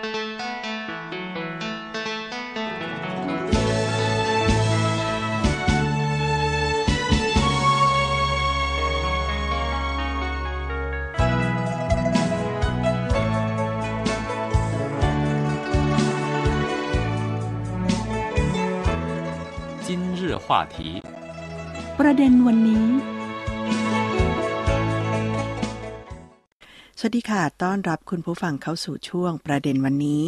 今日话题ประเด็นวันนี้สวัสดีค่ะต้อนรับคุณผู้ฟังเข้าสู่ช่วงประเด็นวันนี้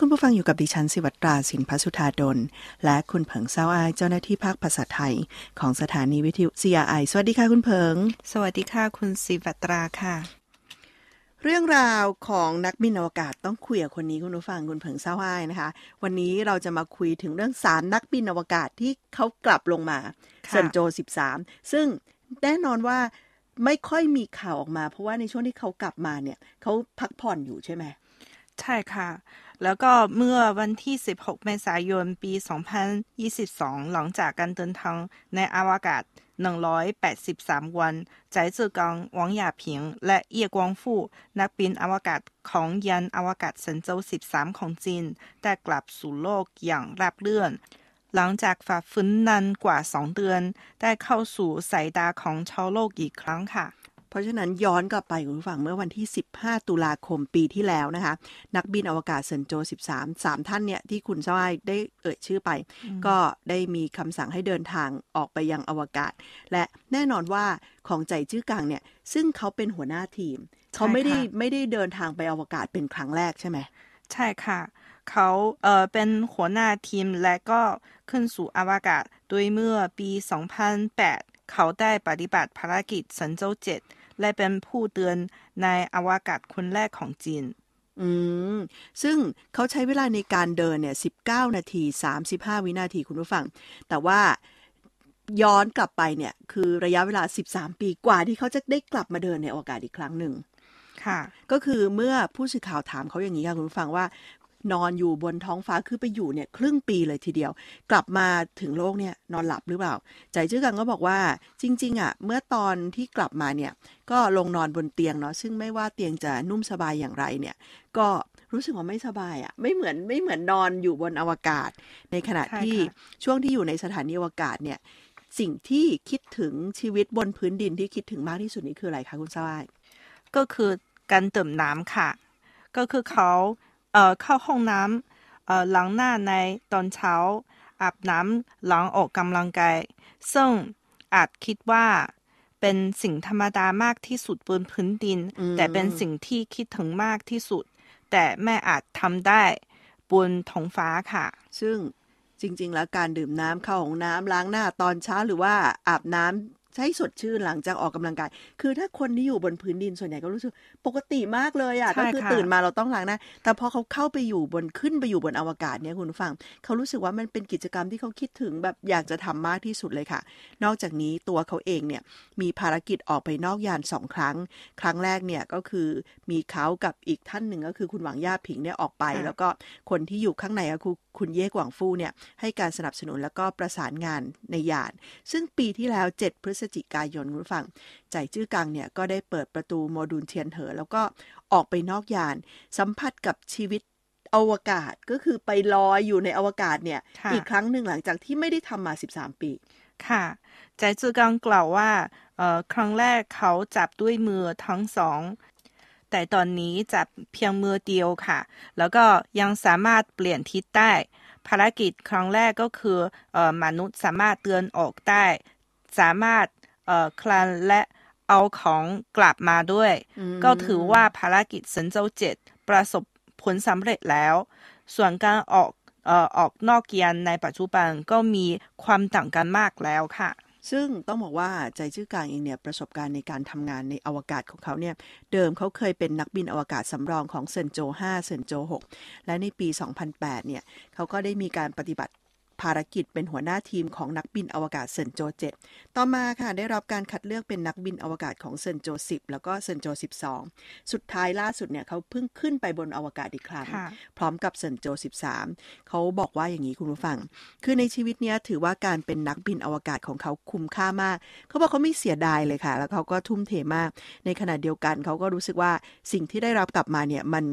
คุณผู้ฟังอยู่กับดิฉันศิวัตราสินพสุธาดลและคุณเผิงเซาอายเจ้าหน้าที่ภาคภาษาไทยของสถานีวิทยุ CRI สวัสดีค่ะคุณเผิงสวัสดีค่ะคุณศิวัตราค่ะเรื่องราวของนักบินอวกาศต้องคุยกับคนนี้คุณผู้ฟังคุณเผิงเซาอายนะคะวันนี้เราจะมาคุยถึงเรื่องสารนักบินอวกาศที่เขากลับลงมาเซินโจ13ซึ่งแน่นอนว่าไม่ค่อยมีข่าวออกมาเพราะว่าในช่วงที่เขากลับมาเนี่ยเขาพักผ่อนอยู่ใช่ไหมใช่ค่ะแล้วก็เมื่อวันที่16เมษายนปี2022หลังจากการเดินทางในอวกาศ183วันไจจื่อกังหวังหยาผิงและเอี่ยกวงฟู่นักบินอวกาศของยานอวกาศเซินโจ13ของจีนได้กลับสู่โลกอย่างราบรื่นหลังจากฝ่าฝืนนานกว่า2เดือนได้เข้าสู่สายตาของชาวโลกอีกครั้งค่ะเพราะฉะนั้นย้อนกลับไปคุณผู้ฟังเมื่อวันที่15ตุลาคมปีที่แล้วนะคะนักบินอวกาศเซินโจ13 3ท่านเนี่ยที่คุณซ้ายได้เอ่ยชื่อไปก็ได้มีคำสั่งให้เดินทางออกไปยังอวกาศและแน่นอนว่าของใจจื้อกังเนี่ยซึ่งเขาเป็นหัวหน้าทีมเขาไม่ได้เดินทางไปอวกาศเป็นครั้งแรกใช่ไหมใช่ค่ะเขาเป็นหัวหน้าทีมและก็ขึ้นสู่อวกาศโดยเมื่อปี2008เขาได้ปฏิบัติภารกิจเซินโจ7และเป็นผู้เตือนในอวกาศคนแรกของจีนซึ่งเขาใช้เวลาในการเดินเนี่ย19นาที35วินาทีคุณผู้ฟังแต่ว่าย้อนกลับไปเนี่ยคือระยะเวลา13ปีกว่าที่เขาจะได้กลับมาเดินในอวกาศอีกครั้งหนึ่งค่ะก็คือเมื่อผู้สื่อข่าวถามเขาอย่างนี้ค่ะคุณผู้ฟังว่านอนอยู่บนท้องฟ้าคือไปอยู่เนี่ยครึ่งปีเลยทีเดียวกลับมาถึงโลกเนี่ยนอนหลับหรือเปล่าใจจื้อกังก็บอกว่าจริงๆอ่ะเมื่อตอนที่กลับมาเนี่ยก็ลงนอนบนเตียงเนาะซึ่งไม่ว่าเตียงจะนุ่มสบายอย่างไรเนี่ยก็รู้สึกว่าไม่สบายอ่ะไม่เหมือนนอนอยู่บนอวกาศในขณะที่ช่วงที่อยู่ในสถานีอวกาศเนี่ยสิ่งที่คิดถึงชีวิตบนพื้นดินที่คิดถึงมากที่สุดนี่คืออะไรคะคุณสวายก็คือการดื่มน้ำค่ะก็คือเขาเข้าห้องน้ำล้างหน้าในตอนเช้าอาบน้ำหลังออกกำลังกายซึ่งอาจคิดว่าเป็นสิ่งธรรมดามากที่สุดบนพื้นดินแต่เป็นสิ่งที่คิดถึงมากที่สุดแต่ไม่อาจทำได้บนท้องฟ้าค่ะซึ่งจริงๆแล้วการดื่มน้ำเข้าห้องน้ำล้างหน้าตอนเช้าหรือว่าอาบน้ำใช่สดชื่นหลังจากออกกำลังกายคือถ้าคนที่อยู่บนพื้นดินส่วนใหญ่ก็รู้สึกปกติมากเลยอ่ะก็คือตื่นมาเราต้องล้างหน้าแต่พอเขาเข้าไปอยู่บนขึ้นไปอยู่บนอวกาศเนี่ยคุณผู้ฟังเขารู้สึกว่ามันเป็นกิจกรรมที่เขาคิดถึงแบบอยากจะทำมากที่สุดเลยค่ะนอกจากนี้ตัวเขาเองเนี่ยมีภารกิจออกไปนอกยาน2ครั้งแรกเนี่ยก็คือมีเขากับอีกท่านหนึ่งก็คือคุณหวังย่าผิงเนี่ยออกไปแล้วก็คนที่อยู่ข้างในก็คือคุณเย่กวางฟู่เนี่ยให้การสนับสนุนแล้วก็ประสานงานในยานซึ่งปีที่แล้ว7พฤศจิกายนคุณผู้ฟังใจจื้อกังเนี่ยก็ได้เปิดประตูโมดูลเทียนเหอแล้วก็ออกไปนอกยานสัมผัสกับชีวิตอวกาศก็คือไปลอยอยู่ในอวกาศเนี่ยอีกครั้งหนึ่งหลังจากที่ไม่ได้ทำมา13ปีค่ะใจจื้อกังกล่าวว่าครั้งแรกเขาจับด้วยมือทั้งสองแต่ตอนนี้จับเพียงมือเดียวค่ะแล้วก็ยังสามารถเปลี่ยนทิศได้ภารกิจครั้งแรกก็คือมนุษย์สามารถเดินออกได้สามารถคลานและเอาของกลับมาด้วยก็ถือว่าภารกิจเซินโจ7ประสบผลสำเร็จแล้วส่วนการออกนอกยานในปัจจุบันก็มีความต่างกันมากแล้วค่ะซึ่งต้องบอกว่าใจจื้อกังเองเนี่ยประสบการณ์ในการทำงานในอวกาศของเขาเนี่ยเดิมเขาเคยเป็นนักบินอวกาศสำรองของเซินโจ5เซินโจ6และในปี2008เนี่ยเขาก็ได้มีการปฏิบัติภารกิจเป็นหัวหน้าทีมของนักบินอวกาศเซินโจ7ต่อมาค่ะได้รับการคัดเลือกเป็นนักบินอวกาศของเซินโจ10แล้วก็เซินโจ12สุดท้ายล่าสุดเนี่ยเขาเพิ่งขึ้นไปบนอวกาศอีกครั้งพร้อมกับเซินโจ13เขาบอกว่าอย่างนี้คุณผู้ฟังคือในชีวิตเนี้ยถือว่าการเป็นนักบินอวกาศของเขาคุ้มค่ามากเขาบอกเขาไม่เสียดายเลยค่ะแล้วเขาก็ทุ่มเทมากในขณะเดียวกันเขาก็รู้สึกว่าสิ่งที่ได้รับกลับมาเนี่ยมัน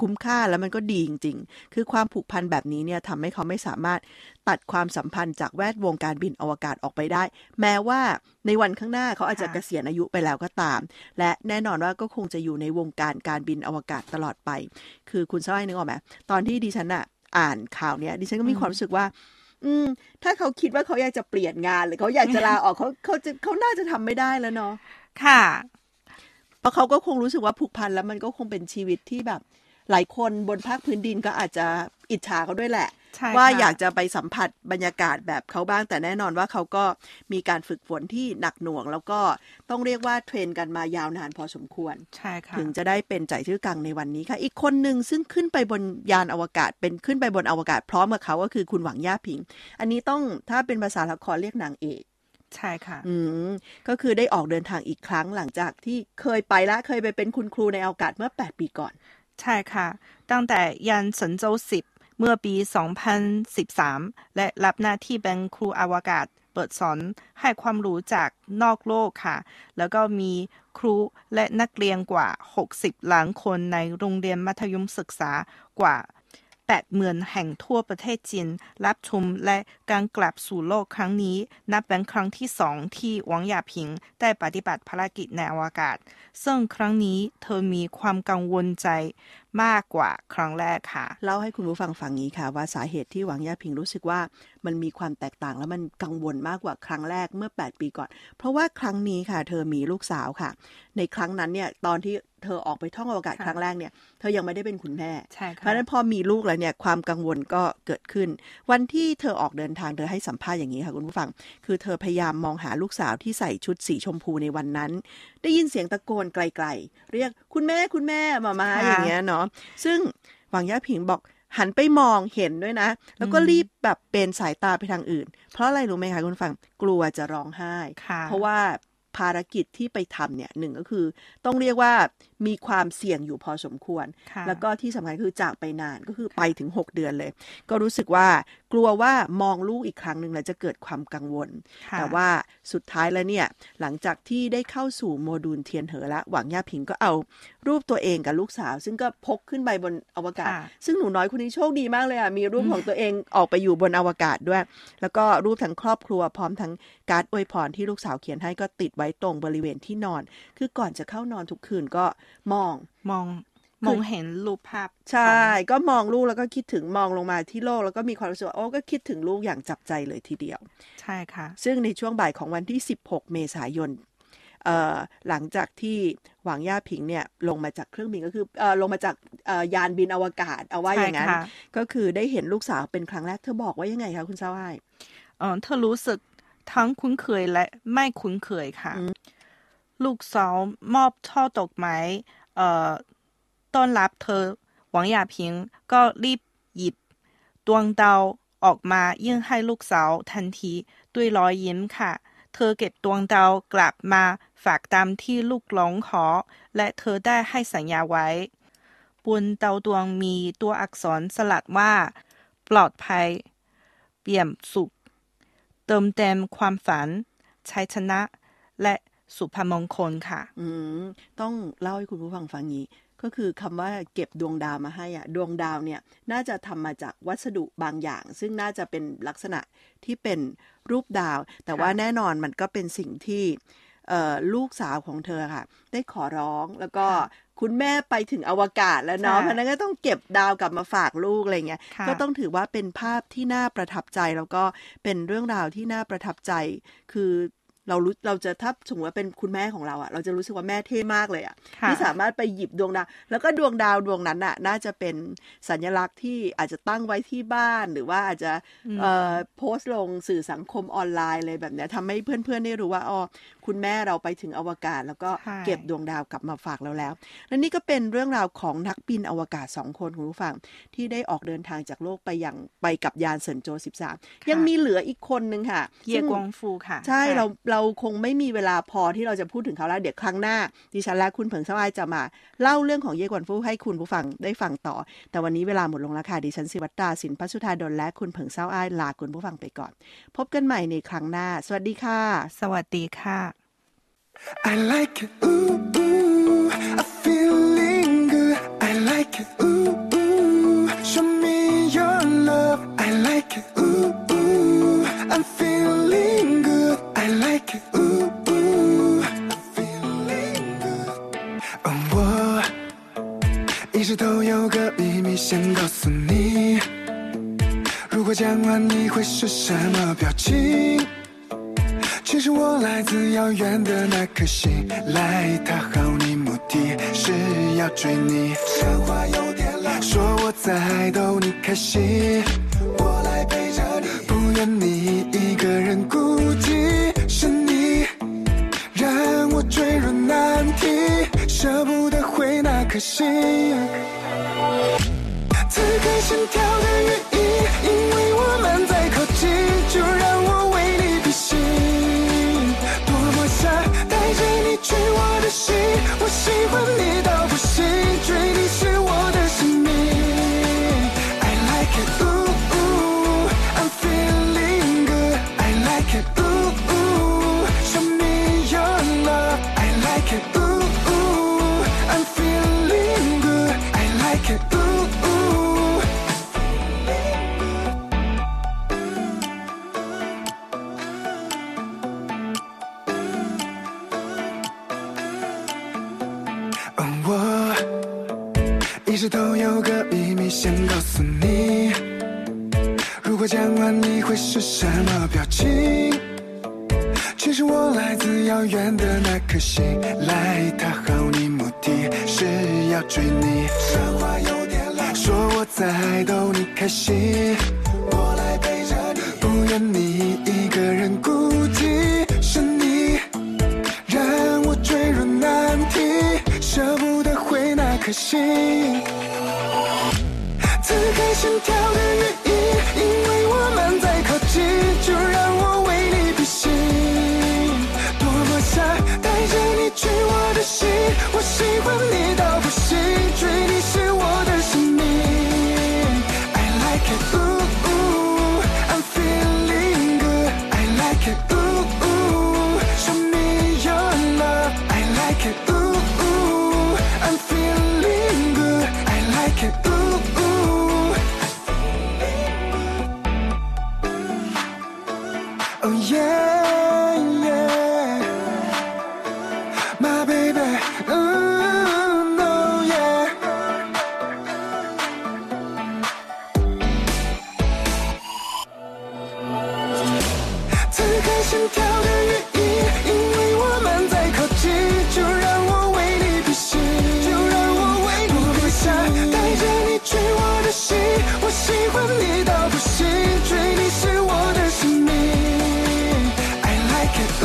คุ้มค่าแล้วมันก็ดีจริงๆคือความผูกพันแบบนี้เนี่ยทำให้เขาไม่สามารถตัดความสัมพันธ์จากแวดวงการบินอวกาศออกไปได้แม้ว่าในวันข้างหน้าเขาอาจจะเกษียณอายุไปแล้วก็ตามและแน่นอนว่าก็คงจะอยู่ในวงการการบินอวกาศตลอดไปคือคุณซ้อยนึกออกไหมตอนที่ดิฉันอ่านข่าวเนี้ยดิฉันก็มีความรู้สึกว่าถ้าเขาคิดว่าเขาอยากจะเปลี่ยนงานหรือเขาอยากจะลาออกเขาน่าจะทำไม่ได้แล้วเนาะค่ะเพราะเขาก็คงรู้สึกว่าผูกพันแล้วมันก็คงเป็นชีวิตที่แบบหลายคนบนภาคพื้นดินก็อาจจะอิจฉาเขาด้วยแหละว่าอยากจะไปสัมผัสบรรยากาศแบบเขาบ้างแต่แน่นอนว่าเขาก็มีการฝึกฝนที่หนักหน่วงแล้วก็ต้องเรียกว่าเทรนกันมายาวนานพอสมควรใช่ค่ะถึงจะได้เป็นใจชื่อกังในวันนี้ค่ะอีกคนหนึ่งซึ่งขึ้นไปบนยานอวกาศเป็นขึ้นไปบนอวกาศพร้อมกับเขาก็คือคุณหวังย่าผิงอันนี้ต้องถ้าเป็นภาษาละครเรียกนางเอกใช่ค่ะก็คือได้ออกเดินทางอีกครั้งหลังจากที่เคยไปเป็นคุณครูในอวกาศเมื่อ8ปีก่อนใช่ค่ะตั้งแต่ยานเซินโจว10เมื่อปี2013และรับหน้าที่เป็นครูอวกาศเปิดสอนให้ความรู้จากนอกโลกค่ะแล้วก็มีครูและนักเรียนกว่า60ล้านคนในโรงเรียนมัธยมศึกษากว่า 80,000 แห่งทั่วประเทศจีนรับชมและการกลับสู่โลกครั้งนี้นับเป็นครั้งที่2ที่หวังหยาผิงได้ปฏิบัติภารกิจในอวกาศซึ่งครั้งนี้เธอมีความกังวลใจมากกว่าครั้งแรกค่ะเล่าให้คุณผู้ฟังฟังนี้ค่ะว่าสาเหตุที่หวังย่าผิงรู้สึกว่ามันมีความแตกต่างและมันกังวลมากกว่าครั้งแรกเมื่อ8ปีก่อนเพราะว่าครั้งนี้ค่ะเธอมีลูกสาวค่ะในครั้งนั้นเนี่ยตอนที่เธอออกไปท่องอวกาศครั้งแรกเนี่ยเธอยังไม่ได้เป็นคุณแม่เพราะฉะนั้นพอมีลูกแล้วเนี่ยความกังวลก็เกิดขึ้นวันที่เธอออกเดินทางเธอให้สัมภาษณ์อย่างนี้ค่ะคุณผู้ฟังคือเธอพยายามมองหาลูกสาวที่ใส่ชุดสีชมพูในวันนั้นได้ยินเสียงตะโกนไกลๆเรียกคุณแม่มาอย่างเงี้ยเนาะซึ่งหวังย่าผิงบอกหันไปมองเห็นด้วยนะแล้วก็รีบแบบเป็นสายตาไปทางอื่นเพราะอะไรรู้ไหมคะคุณฟังกลัวจะร้องไห้เพราะว่าภารกิจที่ไปทำเนี่ยหนึ่งก็คือต้องเรียกว่ามีความเสี่ยงอยู่พอสมควรแล้วก็ที่สำคัญคือจากไปนานก็คือไปถึง6เดือนเลยก็รู้สึกว่ากลัวว่ามองลูกอีกครั้งหนึ่งแล้วจะเกิดความกังวลแต่ว่าสุดท้ายแล้วเนี่ยหลังจากที่ได้เข้าสู่โมดูลเทียนเหอละหวังย่าผิงก็เอารูปตัวเองกับลูกสาวซึ่งก็พกขึ้นไปบนอวกาศซึ่งหนูน้อยคนนี้โชคดีมากเลยอ่ะมีรูปของตัวเองออกไปอยู่บนอวกาศด้วยแล้วก็รูปทั้งครอบครัวพร้อมทั้งการ์ดอวยพรที่ลูกสาวเขียนให้ก็ติดไว้ตรงบริเวณที่นอนคือก่อนจะเข้านอนทุกคืนก็มองเห็นรูปภาพใช่ก็มองลูกแล้วก็คิดถึงมองลงมาที่โลกแล้วก็มีความรู้สึกว่าโอ้ก็คิดถึงลูกอย่างจับใจเลยทีเดียวใช่ค่ะซึ่งในช่วงบ่ายของวันที่16เมษายนหลังจากที่หวังย่าผิงเนี่ยลงมาจากเครื่องบินก็คือลงมาจากยานบินอวกาศเอาว่าอย่างนั้นก็คือได้เห็นลูกสาวเป็นครั้งแรกเธอบอกว่ายังไงคะคุณเซาไอเธอรู้สึกทั้งคุ้นเคยและไม่คุ้นเคยค่ะลูกสาวมอบช่อดอกไม้ต้อนรับเธอหวังหยาผิงก็รีบหยิบดวงดาวออกมายื่นให้ลูกสาวทันทีด้วยรอยยิ้มค่ะเธอเก็บดวงดาวกลับมาฝากตามที่ลูกร้องขอและเธอได้ให้สัญญาไว้บนดาวดวงมีตัวอักษรสลักว่าปลอดภัยเปี่ยมสุขเติมเต็มความฝันชัยชนะและสุภมงคลค่ะต้องเล่าให้คุณผู้ฟังฟังนี้ก็คือคำว่าเก็บดวงดาวมาให้ดวงดาวเนี่ยน่าจะทำมาจากวัสดุบางอย่างซึ่งน่าจะเป็นลักษณะที่เป็นรูปดาวแต่ว่าแน่นอนมันก็เป็นสิ่งที่ลูกสาวของเธอค่ะได้ขอร้องแล้วก็คุณแม่ไปถึงอวกาศแล้วเนาะเพราะนั้นก็ต้องเก็บดาวกลับมาฝากลูกอะไรเงี้ยก็ต้องถือว่าเป็นภาพที่น่าประทับใจแล้วก็เป็นเรื่องราวที่น่าประทับใจคือเราจะถ้าสมมติว่าเป็นคุณแม่ของเราอ่ะเราจะรู้สึกว่าแม่เท่มากเลยอ่ะที่สามารถไปหยิบดวงดาวแล้วก็ดวงดาวดวงนั้นอ่ะน่าจะเป็นสัญลักษณ์ที่อาจจะตั้งไว้ที่บ้านหรือว่าอาจจะโพสต์ลงสื่อสังคมออนไลน์เลยแบบเนี้ยทำให้เพื่อนๆได้รู้ว่าอ๋อคุณแม่เราไปถึงอวกาศแล้วก็เก็บดวงดาวกลับมาฝากเราแล้วนี่ก็เป็นเรื่องราวของนักบินอวกาศ2คนคุณผู้ฟังที่ได้ออกเดินทางจากโลกไปกับยานเซินโจว13ยังมีเหลืออีกคนนึงค่ะเย่กวงฟูค่ะใช่เราคงไม่มีเวลาพอที่เราจะพูดถึงเขาแล้วเดี๋ยวครั้งหน้าดิฉันและคุณเผิงเซาไอจะมาเล่าเรื่องของเย่กวนฟู่ให้คุณผู้ฟังได้ฟังต่อแต่วันนี้เวลาหมดลงแล้วค่ะดิฉันศิวัตราสินพัชชุธาดลและคุณเผิงเซาไอลาคุณผู้ฟังไปก่อนพบกันใหม่ในครั้งหน้าสวัสดีค่ะสวัสดีค่ะ I like it ooh ooh I feeling good I like it ooh 个秘密先告诉你，如果讲完你会是什么表情？其实我来自遥远的那颗星，来踏好你目的是要追你。神话有点冷，说我在逗你开心，我来陪着你，不愿你一个人孤寂。是你让我坠入难题，舍不得回那颗心。此刻心跳的羽翼，因为我们在靠近，就让我为你披星。多么想带着你追我的心，我喜欢你到不行，追你是我的生命。I like it, ooh ooh, I'm feeling good. I like it, ooh ooh, show me your love. I like it, ooh ooh, I'm feeling good. I like it, ooh.一直都有个秘密先告诉你，如果讲完你会是什么表情？其实我来自遥远的那颗星，来踏好你目的是要追你。神话有点冷，说我在逗你开心，我来陪着你，不愿你一个人孤寂。是你让我坠入难题，舍不得回那颗心。此刻心跳的羽翼，因为我们在靠近，就让我为你披星。多么想带着你追我的心，我喜欢你到不行，追你是我的生命。I like it, ooh ooh, I'm feeling good. I like it, ooh ooh, show me your love. I like it, ooh ooh, I'm feeling good. I like it, ooh ooh.Oh yeah, yeah, my baby, ooh, no, yeah. 此刻心跳的羽翼，因为我们在靠近，就让我为你披星，就让我为你披星。带着你追我的心，我喜欢你到不行，追你是我的生命。I like it, ooh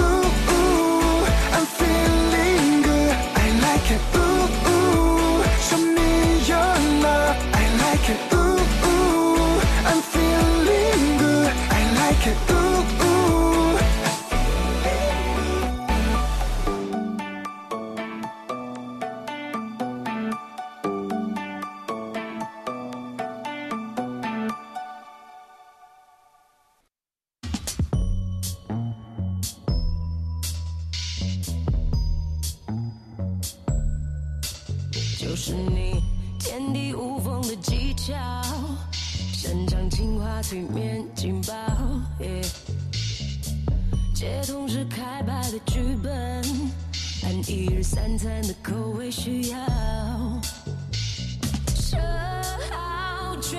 ooh, I'm feeling good. I like it, ooh ooh, show me your love. I like it, ooh ooh, I'm feeling good. I like it, ooh就是你天地无缝的技巧，擅长情话催眠情报，接通是开拍的剧本，按一日三餐的口味需要，设好圈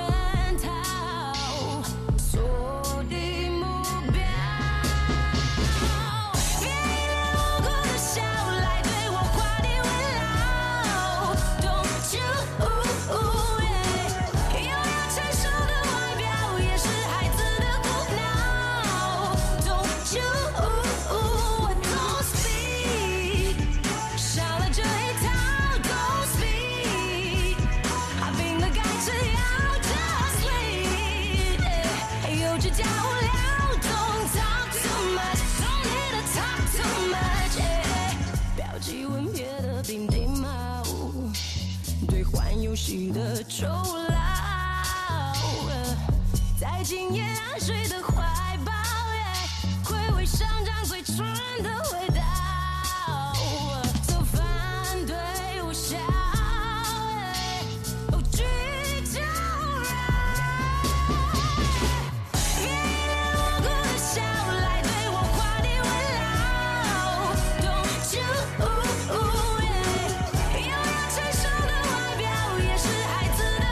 套，锁定目标。你流过的笑来对我画地为牢，You, ooh, ooh, yeah. 有要成熟的外表，也是孩子的苦恼。Don't you, ooh, ooh, I don't speak， 少了这一套 don't speak， 哈冰的感知要 just leave， 有句叫无聊 don't talk too much， don't need to talk too much， 标记吻别的顶顶帽。兑换游戏的酬劳，在今夜安睡的怀抱，回味上张嘴唇的味道，都反对无效，聚焦你流过的笑来对我画地为牢 ，Don't you？ ooh, ooh, yeah. 有要成熟的外表，也是孩子的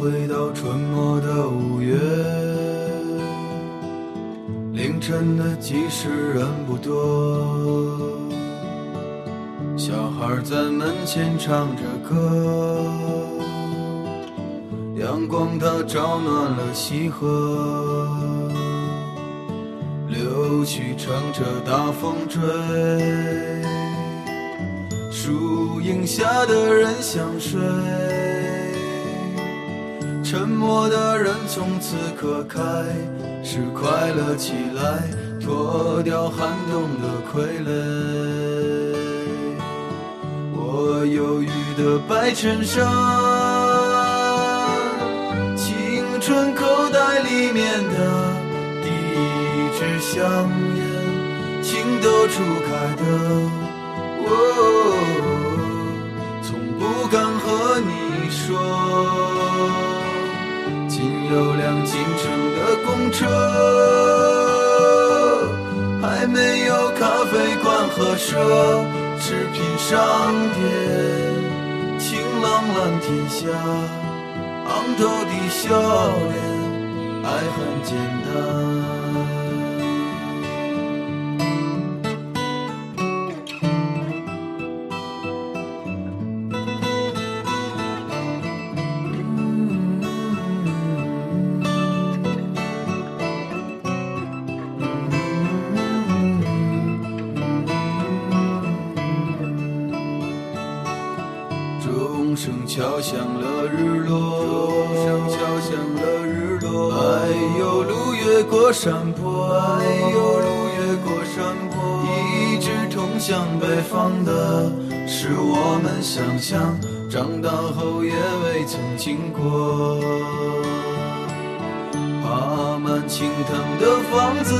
回到春末的五月，凌晨的集市人不多，小孩在门前唱着歌，阳光它照暖了溪河，柳絮乘着大风追。 树荫下的人想睡，沉默的人从此刻开始快乐起来，脱掉寒冬的傀儡。我忧郁的白衬衫，青春口袋里面的第一支香烟，情窦初开的。 从不敢和你说，仅有辆进城的公车，还没有咖啡馆和奢侈品商店，晴朗蓝天下，昂头的笑脸，爱很简单。 钟声敲响了日落，哎呦，路越过山坡，一直通向北方的是我们想象，长大后也未曾经过。爬满青藤的房子，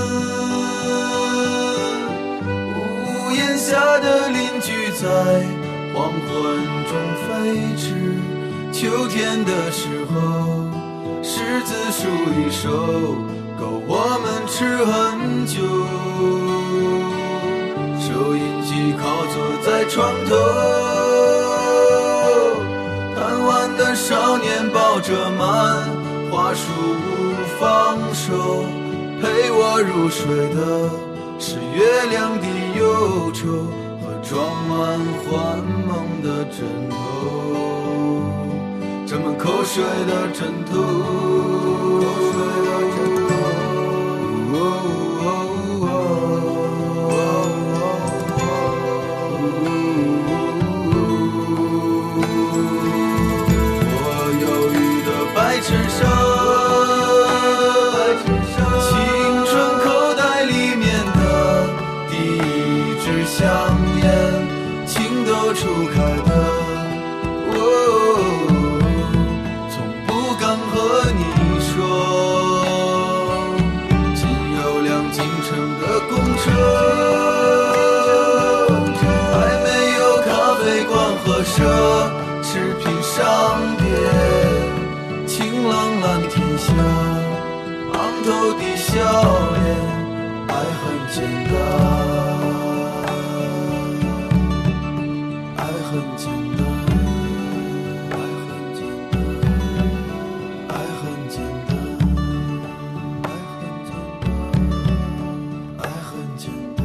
屋檐下的邻居在。 黄昏中飞驰，秋天的时候，柿子树一熟，够我们吃很久。收音机靠坐在床头，贪玩的少年抱着漫画书不放手，陪我入睡的是月亮的忧愁。 装满幻梦的枕头，沾满口水的枕头。我忧郁的白衬衫。 奢侈品商店，晴朗蓝天下，昂头的笑脸，爱很简单，爱很简单，爱很简单，爱很简单，爱很简单，爱很简单，爱很简单。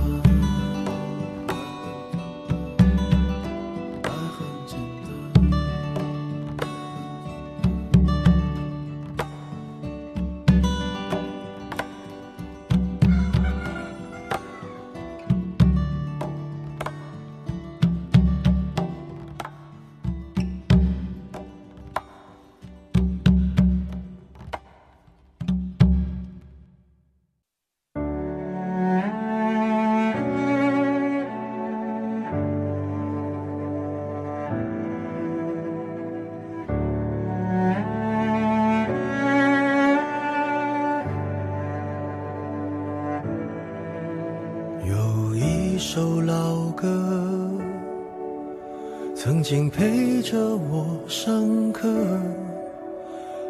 曾经陪着我上课，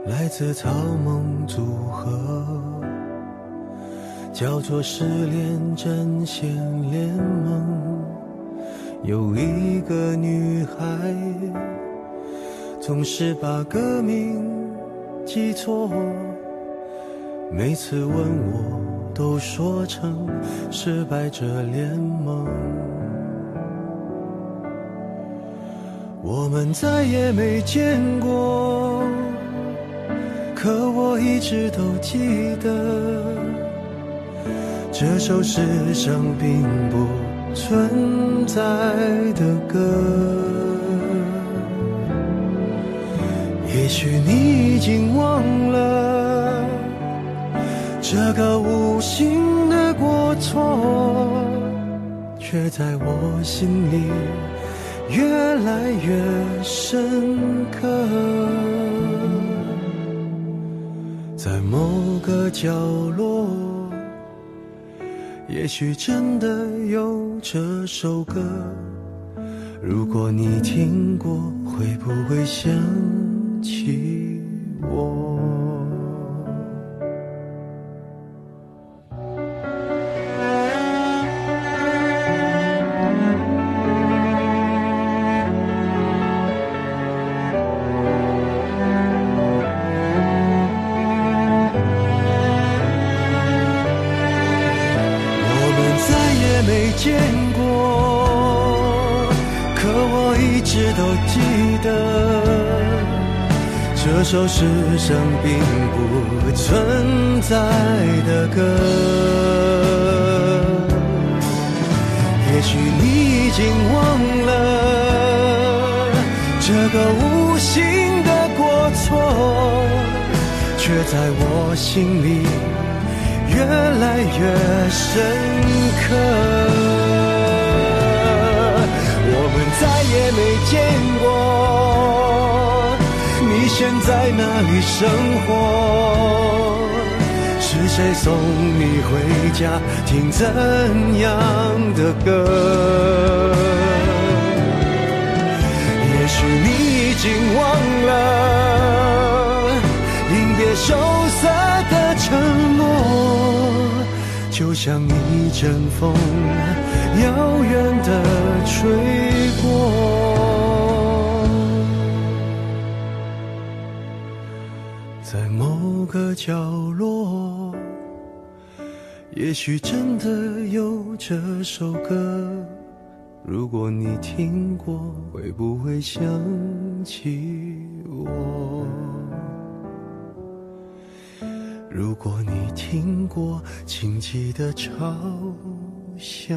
来自草蜢组合，叫做失恋阵线联盟。有一个女孩，总是把歌名记错，每次问我都说成是败者联盟。我们再也没见过，可我一直都记得，这首世上并不存在的歌。 也许你已经忘了这个无心的过错，却在我心里越来越深刻。在某个角落，也许真的有这首歌，如果你听过，会不会想？ 起我。 这首世上并不存在的歌，也许你已经忘了这个无心的过错，却在我心里越来越深刻。我们再也没见过。 你现在哪里生活？是谁送你回家？听怎样的歌？也许你已经忘了临别羞涩的承诺，就像一阵风，遥远的吹过。 在某个角落，也许真的有这首歌。如果你听过，会不会想起我？如果你听过，请记得嘲笑。